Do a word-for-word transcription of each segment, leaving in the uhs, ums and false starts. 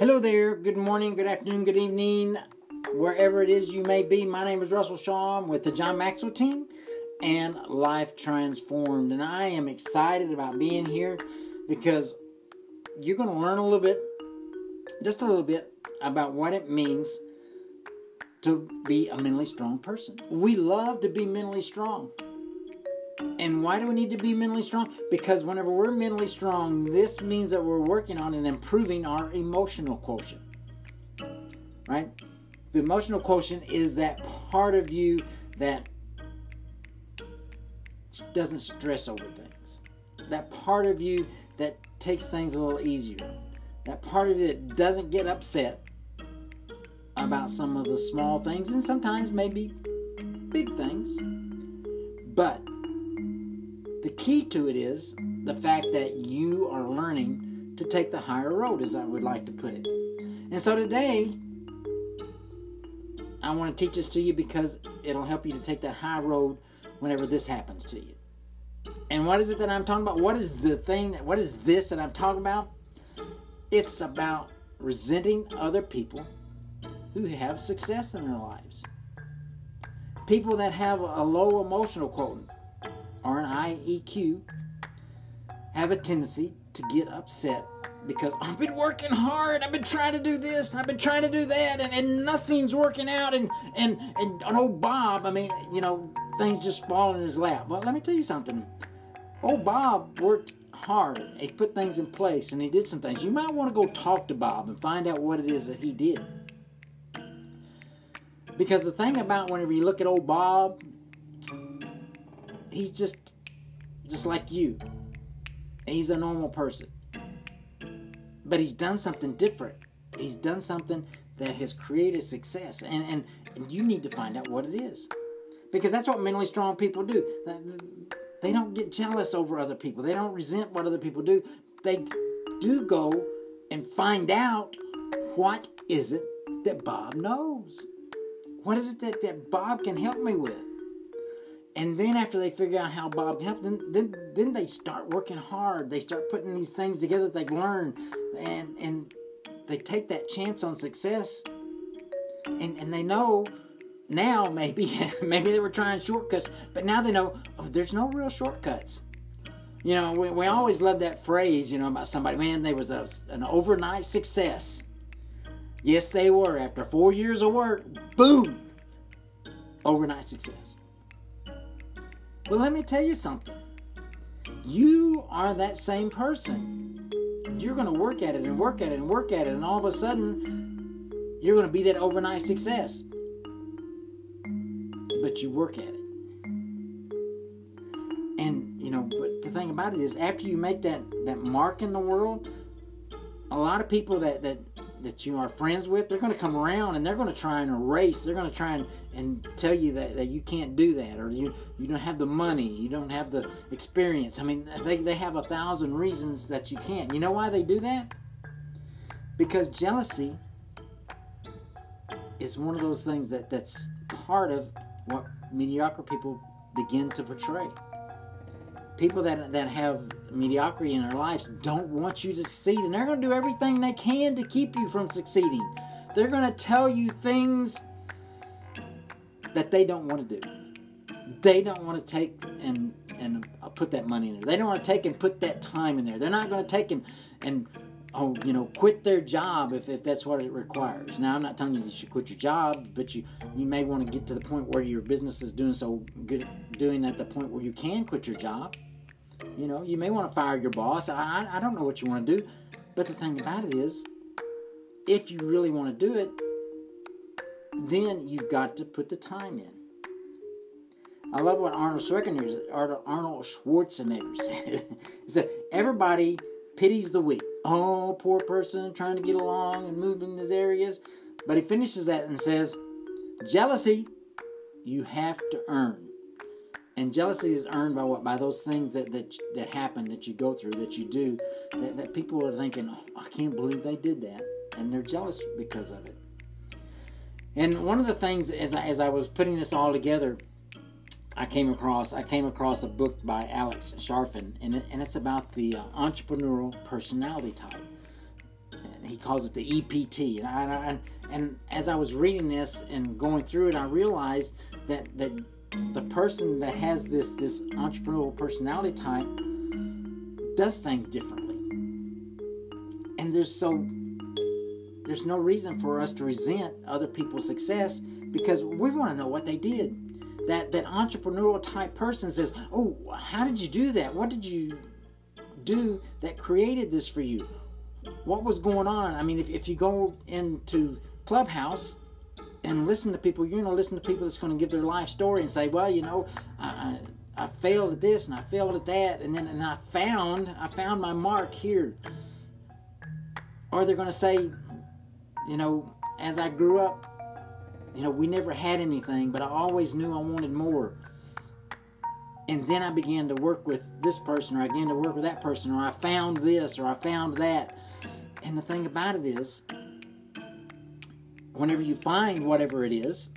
Hello there, good morning, good afternoon, good evening, wherever it is you may be. My name is Russell Shaw. I'm with the John Maxwell team and Life Transformed. And I am excited about being here because you're going to learn a little bit, just a little bit, about what it means to be a mentally strong person. We love to be mentally strong. And why do we need to be mentally strong? Because whenever we're mentally strong, this means that we're working on and improving our emotional quotient, right? The emotional quotient is that part of you that doesn't stress over things. That part of you that takes things a little easier. That part of you that doesn't get upset about some of the small things and sometimes maybe big things. But the key to it is the fact that you are learning to take the higher road, as I would like to put it. And so today, I want to teach this to you because it'll help you to take that high road whenever this happens to you. And what is it that I'm talking about? What is the thing, that, what is this that I'm talking about? It's about resenting other people who have success in their lives. People that have a low emotional quotient, or an I E Q, have a tendency to get upset because I've been working hard, I've been trying to do this, and I've been trying to do that, and, and nothing's working out, and, and, and old Bob, I mean, you know, things just fall in his lap. Well, let me tell you something. Old Bob worked hard. He put things in place, and he did some things. You might want to go talk to Bob and find out what it is that he did. Because the thing about whenever you look at old Bob, He's just, just like you. He's a normal person. But he's done something different. He's done something that has created success. And, and, and you need to find out what it is. Because that's what mentally strong people do. They don't get jealous over other people. They don't resent what other people do. They do go and find out, what is it that Bob knows? What is it that, that Bob can help me with? And then after they figure out how Bob can help, then, then then they start working hard. They start putting these things together that they've learned. And and they take that chance on success. And and they know now, maybe, maybe they were trying shortcuts, but now they know, oh, there's no real shortcuts. You know, we, we always love that phrase, you know, about somebody, man, they was a, an overnight success. Yes, they were. After four years of work, boom, overnight success. Well, let me tell you something. You are that same person. You're going to work at it and work at it and work at it, and all of a sudden, you're going to be that overnight success. But you work at it. And, you know, but the thing about it is, after you make that, that mark in the world, a lot of people that, that, that you are friends with, they're going to come around and they're going to try and erase. They're going to try and, and tell you that, that you can't do that, or you you don't have the money, you don't have the experience. I mean, they, they have a thousand reasons that you can't. You know why they do that? Because jealousy is one of those things that, that's part of what mediocre people begin to portray. People that, that have mediocrity in their lives don't want you to succeed, and they're going to do everything they can to keep you from succeeding. They're going to tell you things that they don't want to do. They don't want to take and and put that money in there. They don't want to take and put that time in there. They're not going to take and, and oh, you know, quit their job if, if that's what it requires. Now, I'm not telling you you should quit your job, but you, you may want to get to the point where your business is doing so good, doing at the point where you can quit your job. You know, you may want to fire your boss. I, I don't know what you want to do. But the thing about it is, if you really want to do it, then you've got to put the time in. I love what Arnold Schwarzenegger, Arnold Schwarzenegger said. He said, everybody pities the weak. Oh, poor person trying to get along and move in his areas. But he finishes that and says, jealousy, you have to earn. And jealousy is earned by what? By those things that that, that happen, that you go through, that you do, that, that people are thinking, oh, I can't believe they did that. And they're jealous because of it. And one of the things, as I, as I was putting this all together, I came across I came across a book by Alex Sharfin, and, it, and it's about the uh, entrepreneurial personality type. And he calls it the E P T. And, I, and, and as I was reading this and going through it, I realized that, that the person that has this, this entrepreneurial personality type does things differently. And there's so there's no reason for us to resent other people's success, because we want to know what they did. That that entrepreneurial type person says, "Oh, how did you do that? What did you do that created this for you? What was going on?" I mean, if, if you go into Clubhouse and listen to people, you're going to listen to people that's going to give their life story and say, "Well, you know, I, I, I failed at this and I failed at that, and then and I found I found my mark here." Or they're going to say, "You know, as I grew up, you know, we never had anything, but I always knew I wanted more. And then I began to work with this person, or I began to work with that person, or I found this, or I found that." And the thing about it is, whenever you find whatever it is,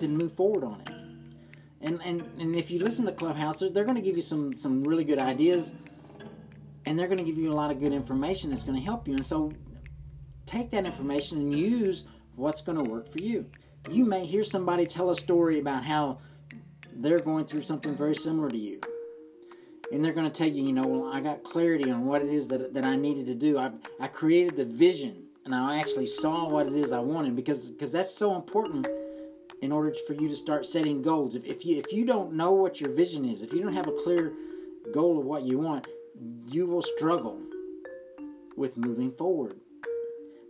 then move forward on it. And and, and if you listen to Clubhouse, they're, they're going to give you some, some really good ideas, and they're going to give you a lot of good information that's going to help you. And so take that information and use what's going to work for you. You may hear somebody tell a story about how they're going through something very similar to you. And they're going to tell you, you know, well, I got clarity on what it is that, that I needed to do. I I created the vision, and I actually saw what it is I wanted, because because that's so important in order for you to start setting goals. If, if, you, if you don't know what your vision is, if you don't have a clear goal of what you want, you will struggle with moving forward.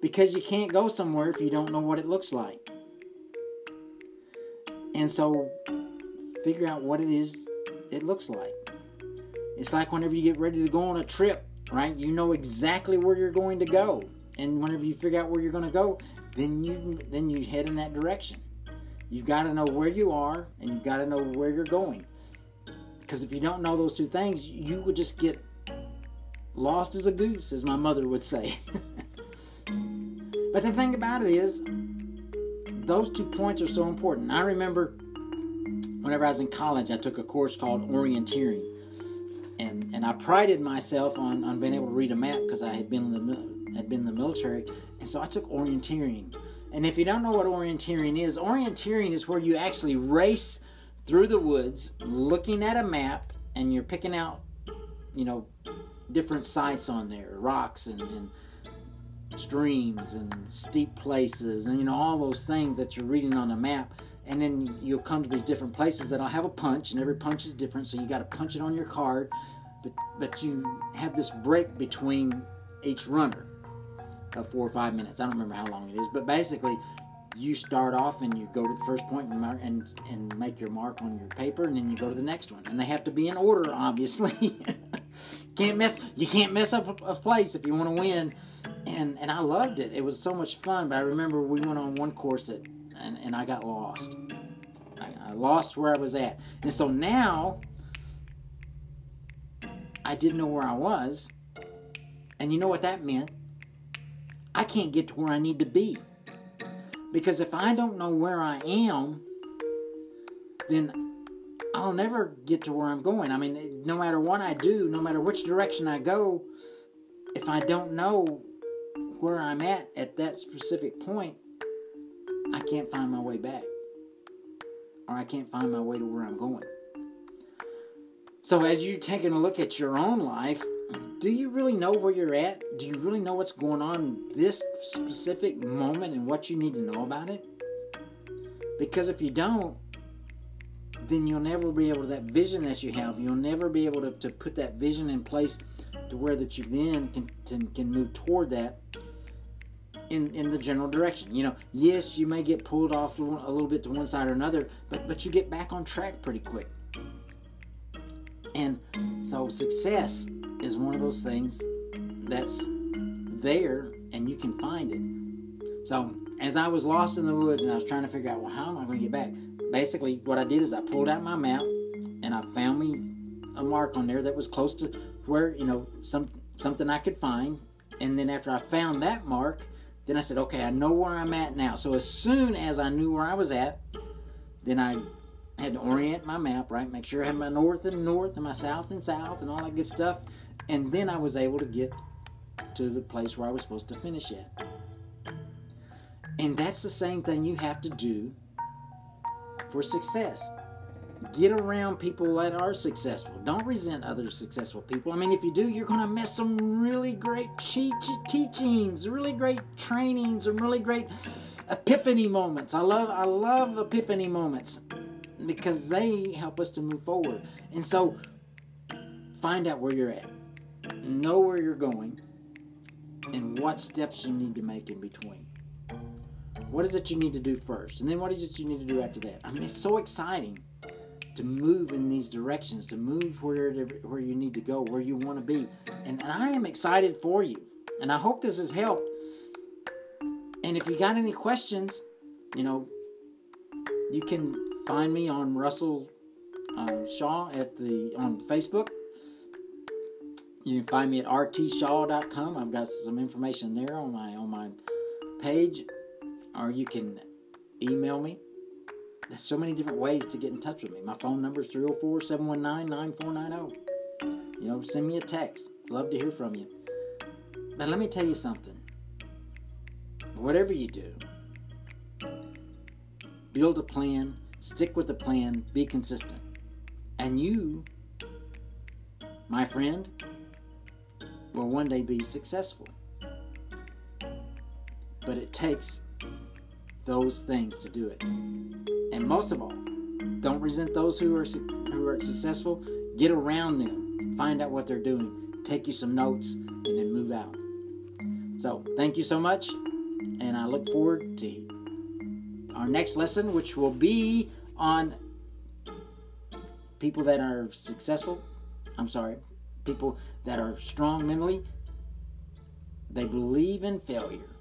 Because you can't go somewhere if you don't know what it looks like. And so, figure out what it is it looks like. It's like whenever you get ready to go on a trip, right? You know exactly where you're going to go. And whenever you figure out where you're going to go, then you then you head in that direction. You've got to know where you are, and you've got to know where you're going. Because if you don't know those two things, you would just get lost as a goose, as my mother would say. But the thing about it is, those two points are so important. I remember whenever I was in college, I took a course called orienteering. And and I prided myself on, on being able to read a map, because I had been, in the, had been in the military. And so I took orienteering. And if you don't know what orienteering is, orienteering is where you actually race through the woods looking at a map, and you're picking out, you know, different sites on there, rocks and... and streams and steep places, and you know, all those things that you're reading on the map. And then you'll come to these different places that'll have a punch, and every punch is different, so you got to punch it on your card. But but you have this break between each runner of four or five minutes. I don't remember how long it is, but basically you start off and you go to the first point and and, and make your mark on your paper, and then you go to the next one, and they have to be in order, obviously. Can't mess. You can't mess up a place if you want to win. And and I loved it. It was so much fun. But I remember we went on one course that, and, and I got lost. I, I lost where I was at. And so now I didn't know where I was. And you know what that meant? I can't get to where I need to be. Because if I don't know where I am, then I'll never get to where I'm going. I mean, no matter what I do, no matter which direction I go, if I don't know where I'm at at that specific point, I can't find my way back. Or I can't find my way to where I'm going. So as you're taking a look at your own life, do you really know where you're at? Do you really know what's going on this specific moment and what you need to know about it? Because if you don't, then you'll never be able to, that vision that you have, you'll never be able to, to put that vision in place to where that you then can to, can move toward that in in the general direction. You know, yes, you may get pulled off a little bit to one side or another, but, but you get back on track pretty quick. And so success is one of those things that's there and you can find it. So as I was lost in the woods and I was trying to figure out, well, how am I going to get back? Basically, what I did is I pulled out my map, and I found me a mark on there that was close to where, you know, some something I could find. And then after I found that mark, then I said, okay, I know where I'm at now. So as soon as I knew where I was at, then I had to orient my map, right? Make sure I had my north and north and my south and south and all that good stuff. And then I was able to get to the place where I was supposed to finish at. And that's the same thing you have to do for success. Get around people that are successful. Don't resent other successful people. I mean, if you do, you're going to miss some really great teachings, really great trainings, and really great epiphany moments. I love, I love epiphany moments because they help us to move forward. And so, find out where you're at. Know where you're going and what steps you need to make in between. What is it you need to do first? And then what is it you need to do after that? I mean, it's so exciting to move in these directions, to move where where you need to go, where you want to be. And, and I am excited for you. And I hope this has helped. And if you got any questions, you know, you can find me on Russell uh, Shaw at the on Facebook. You can find me at r t shaw dot com. I've got some information there on my on my page. Or you can email me. There's so many different ways to get in touch with me. My phone number is three oh four, seven one nine, nine four nine oh. You know, send me a text. Love to hear from you. But let me tell you something. Whatever you do, build a plan, stick with the plan, be consistent. And you, my friend, will one day be successful. But it takes those things to do it. And most of all, don't resent those who are who are successful. Get around them. Find out what they're doing. Take you some notes and then move out. So, thank you so much. And I look forward to our next lesson, which will be on people that are successful. I'm sorry, people that are strong mentally. They believe in failure.